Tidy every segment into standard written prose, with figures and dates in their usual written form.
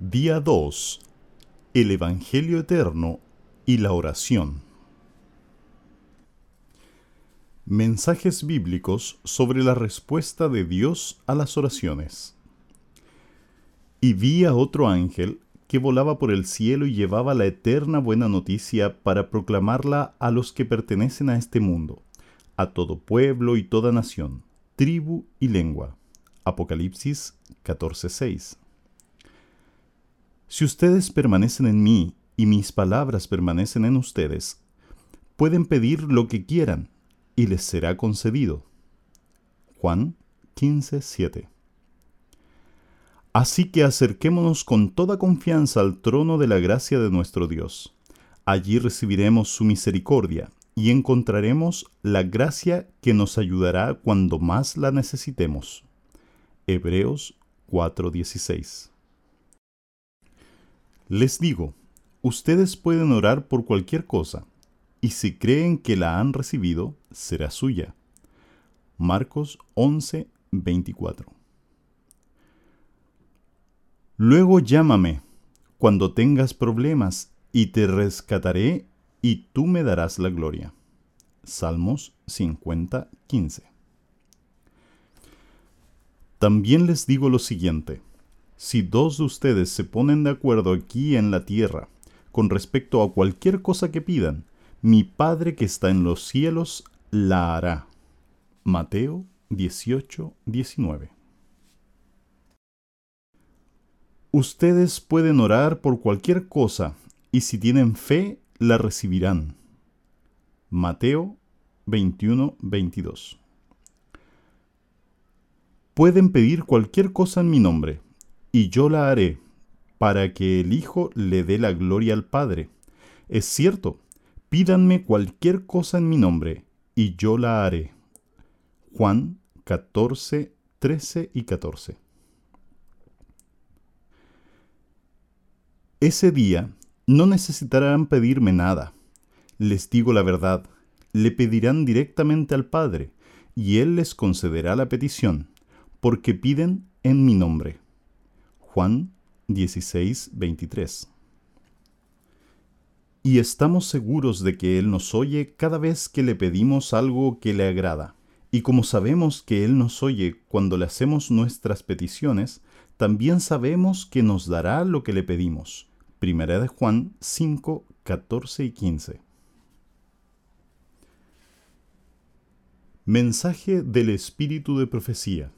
Día 2. El Evangelio Eterno y la Oración. Mensajes bíblicos sobre la respuesta de Dios a las oraciones. Y vi a otro ángel que volaba por el cielo y llevaba la eterna buena noticia para proclamarla a los que pertenecen a este mundo, a todo pueblo y toda nación, tribu y lengua. Apocalipsis 14:6. Si ustedes permanecen en mí y mis palabras permanecen en ustedes, pueden pedir lo que quieran y les será concedido. Juan 15:7. Así que acerquémonos con toda confianza al trono de la gracia de nuestro Dios. Allí recibiremos su misericordia y encontraremos la gracia que nos ayudará cuando más la necesitemos. Hebreos 4:16. Les digo, ustedes pueden orar por cualquier cosa, y si creen que la han recibido, será suya. Marcos 11:24. Luego llámame cuando tengas problemas, y te rescataré, y tú me darás la gloria. Salmos 50:15. También les digo lo siguiente. Si dos de ustedes se ponen de acuerdo aquí en la tierra, con respecto a cualquier cosa que pidan, mi Padre que está en los cielos la hará. Mateo 18:19. Ustedes pueden orar por cualquier cosa, y si tienen fe, la recibirán. Mateo 21:22. Pueden pedir cualquier cosa en mi nombre, y yo la haré, para que el Hijo le dé la gloria al Padre. Es cierto, pídanme cualquier cosa en mi nombre, y yo la haré. Juan 14:13-14. Ese día no necesitarán pedirme nada. Les digo la verdad, le pedirán directamente al Padre, y Él les concederá la petición, porque piden en mi nombre. Juan 16:23. Y estamos seguros de que Él nos oye cada vez que le pedimos algo que le agrada. Y como sabemos que Él nos oye cuando le hacemos nuestras peticiones, también sabemos que nos dará lo que le pedimos. Primera de Juan 5:14-15. Mensaje del Espíritu de Profecía.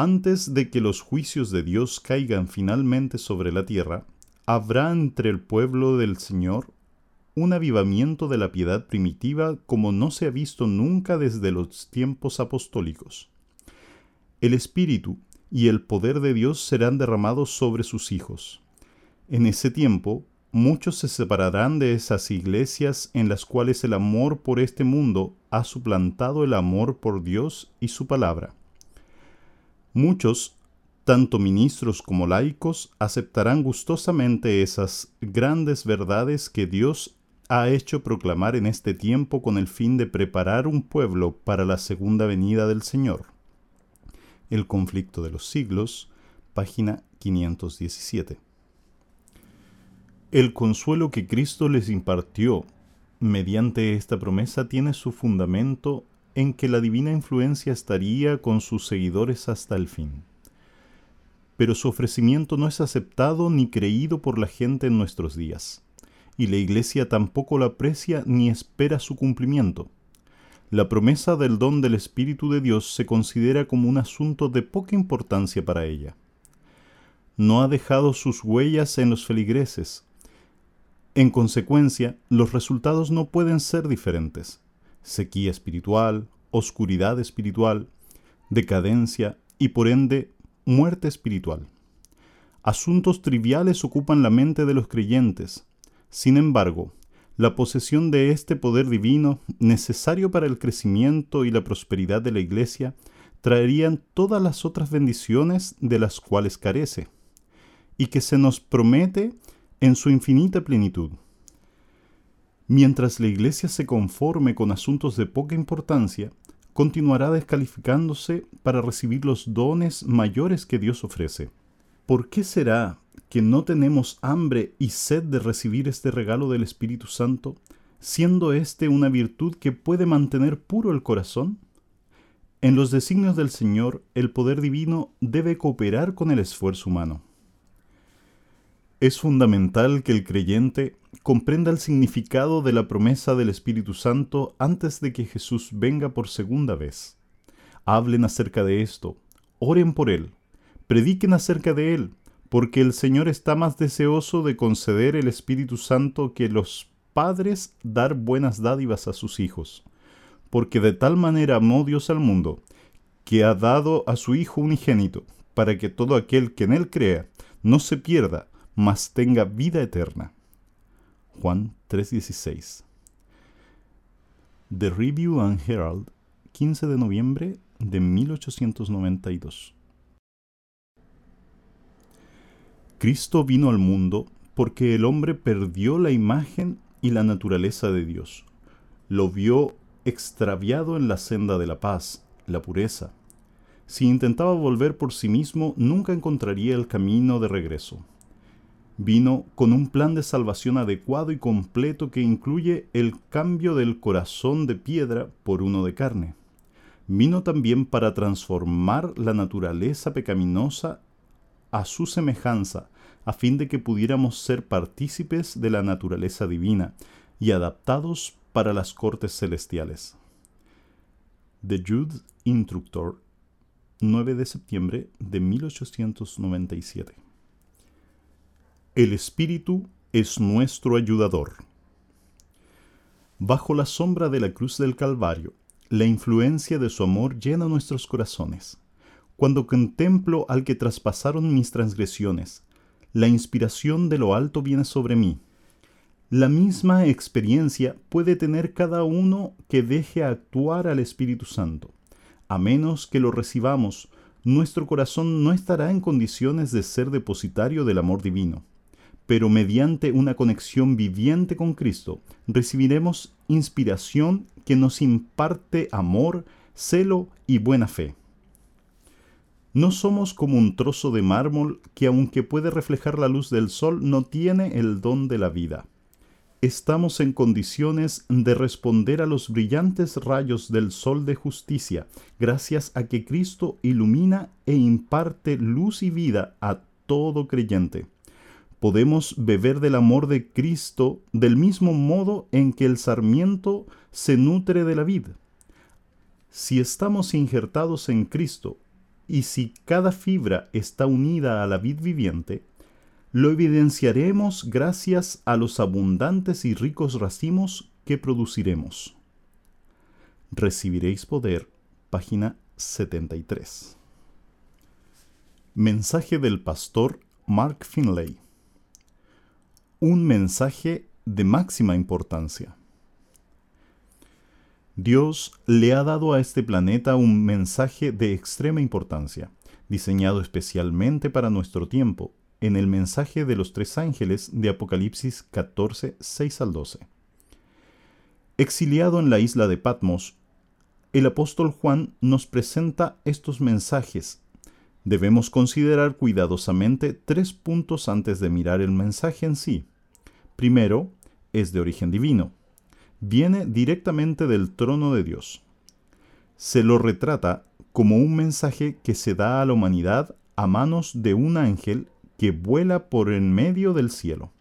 Antes de que los juicios de Dios caigan finalmente sobre la tierra, habrá entre el pueblo del Señor un avivamiento de la piedad primitiva como no se ha visto nunca desde los tiempos apostólicos. El Espíritu y el poder de Dios serán derramados sobre sus hijos. En ese tiempo, muchos se separarán de esas iglesias en las cuales el amor por este mundo ha suplantado el amor por Dios y su palabra. Muchos, tanto ministros como laicos, aceptarán gustosamente esas grandes verdades que Dios ha hecho proclamar en este tiempo con el fin de preparar un pueblo para la segunda venida del Señor. El conflicto de los siglos, página 517. El consuelo que Cristo les impartió mediante esta promesa tiene su fundamento en que la divina influencia estaría con sus seguidores hasta el fin. Pero su ofrecimiento no es aceptado ni creído por la gente en nuestros días, y la Iglesia tampoco lo aprecia ni espera su cumplimiento. La promesa del don del Espíritu de Dios se considera como un asunto de poca importancia para ella. No ha dejado sus huellas en los feligreses. En consecuencia, los resultados no pueden ser diferentes. Sequía espiritual, oscuridad espiritual, decadencia y por ende muerte espiritual. Asuntos triviales ocupan la mente de los creyentes. Sin embargo, la posesión de este poder divino, necesario para el crecimiento y la prosperidad de la Iglesia, traerían todas las otras bendiciones de las cuales carece, y que se nos promete en su infinita plenitud. Mientras la Iglesia se conforme con asuntos de poca importancia, continuará descalificándose para recibir los dones mayores que Dios ofrece. ¿Por qué será que no tenemos hambre y sed de recibir este regalo del Espíritu Santo, siendo este una virtud que puede mantener puro el corazón? En los designios del Señor, el poder divino debe cooperar con el esfuerzo humano. Es fundamental que el creyente comprenda el significado de la promesa del Espíritu Santo antes de que Jesús venga por segunda vez. Hablen acerca de esto, oren por Él, prediquen acerca de Él, porque el Señor está más deseoso de conceder el Espíritu Santo que los padres dar buenas dádivas a sus hijos. Porque de tal manera amó Dios al mundo, que ha dado a su Hijo unigénito, para que todo aquel que en Él crea no se pierda, mas tenga vida eterna. Juan 3:16. The Review and Herald, 15 de noviembre de 1892. Cristo vino al mundo porque el hombre perdió la imagen y la naturaleza de Dios. Lo vio extraviado en la senda de la paz, la pureza. Si intentaba volver por sí mismo, nunca encontraría el camino de regreso. Vino con un plan de salvación adecuado y completo que incluye el cambio del corazón de piedra por uno de carne. Vino también para transformar la naturaleza pecaminosa a su semejanza, a fin de que pudiéramos ser partícipes de la naturaleza divina y adaptados para las cortes celestiales. The Jude Instructor, 9 de septiembre de 1897. El Espíritu es nuestro ayudador. Bajo la sombra de la cruz del Calvario, la influencia de su amor llena nuestros corazones. Cuando contemplo al que traspasaron mis transgresiones, la inspiración de lo alto viene sobre mí. La misma experiencia puede tener cada uno que deje actuar al Espíritu Santo. A menos que lo recibamos, nuestro corazón no estará en condiciones de ser depositario del amor divino. Pero mediante una conexión viviente con Cristo, recibiremos inspiración que nos imparte amor, celo y buena fe. No somos como un trozo de mármol que, aunque puede reflejar la luz del sol, no tiene el don de la vida. Estamos en condiciones de responder a los brillantes rayos del sol de justicia, gracias a que Cristo ilumina e imparte luz y vida a todo creyente. Podemos beber del amor de Cristo del mismo modo en que el sarmiento se nutre de la vid. Si estamos injertados en Cristo, y si cada fibra está unida a la vid viviente, lo evidenciaremos gracias a los abundantes y ricos racimos que produciremos. Recibiréis poder, página 73. Mensaje del pastor Mark Finlay. Un mensaje de máxima importancia. Dios le ha dado a este planeta un mensaje de extrema importancia, diseñado especialmente para nuestro tiempo, en el mensaje de los tres ángeles de Apocalipsis 14, 6 al 12. Exiliado en la isla de Patmos, el apóstol Juan nos presenta estos mensajes. Debemos considerar cuidadosamente tres puntos antes de mirar el mensaje en sí. Primero, es de origen divino. Viene directamente del trono de Dios. Se lo retrata como un mensaje que se da a la humanidad a manos de un ángel que vuela por en medio del cielo.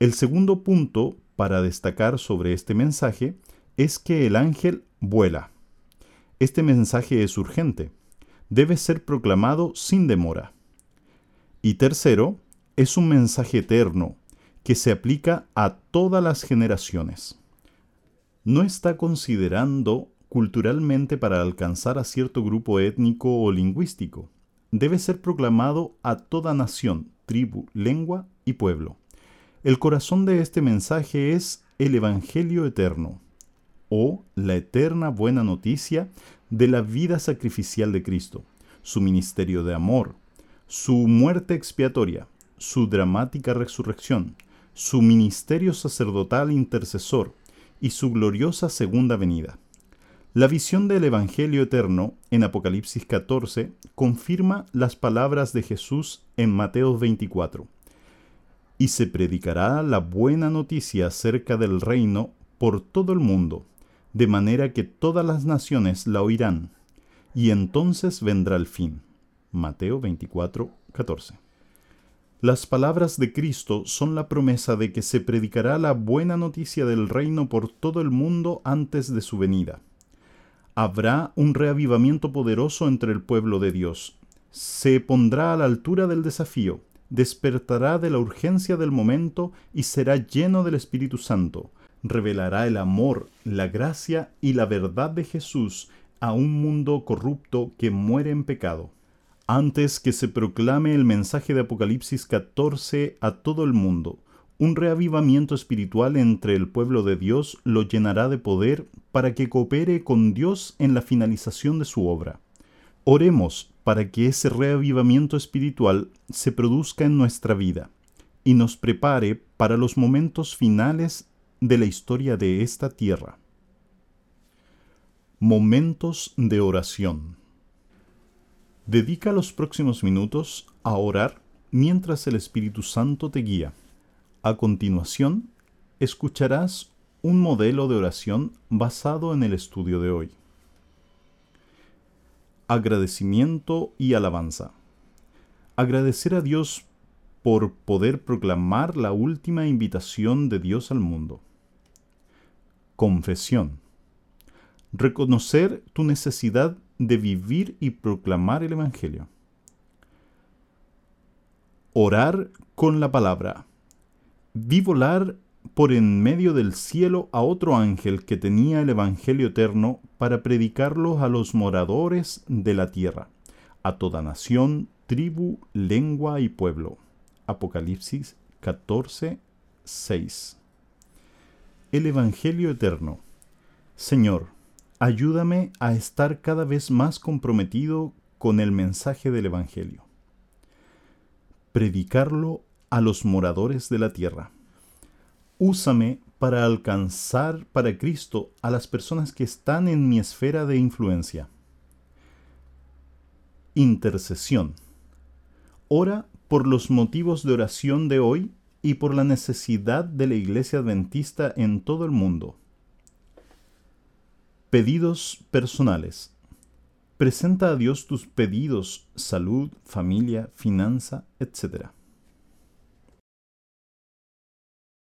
El segundo punto para destacar sobre este mensaje es que el ángel vuela. Este mensaje es urgente. Debe ser proclamado sin demora. Y tercero, es un mensaje eterno que se aplica a todas las generaciones. No está considerando culturalmente para alcanzar a cierto grupo étnico o lingüístico. Debe ser proclamado a toda nación, tribu, lengua y pueblo. El corazón de este mensaje es el Evangelio eterno, o la eterna buena noticia de la vida sacrificial de Cristo, su ministerio de amor, su muerte expiatoria, su dramática resurrección, su ministerio sacerdotal intercesor y su gloriosa segunda venida. La visión del Evangelio eterno en Apocalipsis 14 confirma las palabras de Jesús en Mateo 24. Y se predicará la buena noticia acerca del reino por todo el mundo, de manera que todas las naciones la oirán, y entonces vendrá el fin. Mateo 24, 14. Las palabras de Cristo son la promesa de que se predicará la buena noticia del reino por todo el mundo antes de su venida. Habrá un reavivamiento poderoso entre el pueblo de Dios. Se pondrá a la altura del desafío, despertará de la urgencia del momento y será lleno del Espíritu Santo. Revelará el amor, la gracia y la verdad de Jesús a un mundo corrupto que muere en pecado. Antes que se proclame el mensaje de Apocalipsis 14 a todo el mundo, un reavivamiento espiritual entre el pueblo de Dios lo llenará de poder para que coopere con Dios en la finalización de su obra. Oremos para que ese reavivamiento espiritual se produzca en nuestra vida y nos prepare para los momentos finales de la historia de esta tierra. Momentos de oración. Dedica los próximos minutos a orar mientras el Espíritu Santo te guía. A continuación, escucharás un modelo de oración basado en el estudio de hoy. Agradecimiento y alabanza. Agradecer a Dios por poder proclamar la última invitación de Dios al mundo. Confesión. Reconocer tu necesidad de vivir y proclamar el Evangelio. Orar con la palabra. Vi volar por en medio del cielo a otro ángel que tenía el Evangelio eterno para predicarlo a los moradores de la tierra, a toda nación, tribu, lengua y pueblo. Apocalipsis 14, 6. El Evangelio eterno. Señor, ayúdame a estar cada vez más comprometido con el mensaje del Evangelio. Predicarlo a los moradores de la tierra. Úsame para alcanzar para Cristo a las personas que están en mi esfera de influencia. Intercesión. Ora por los motivos de oración de hoy y por la necesidad de la Iglesia Adventista en todo el mundo. Pedidos personales. Presenta a Dios tus pedidos, salud, familia, finanza, etc.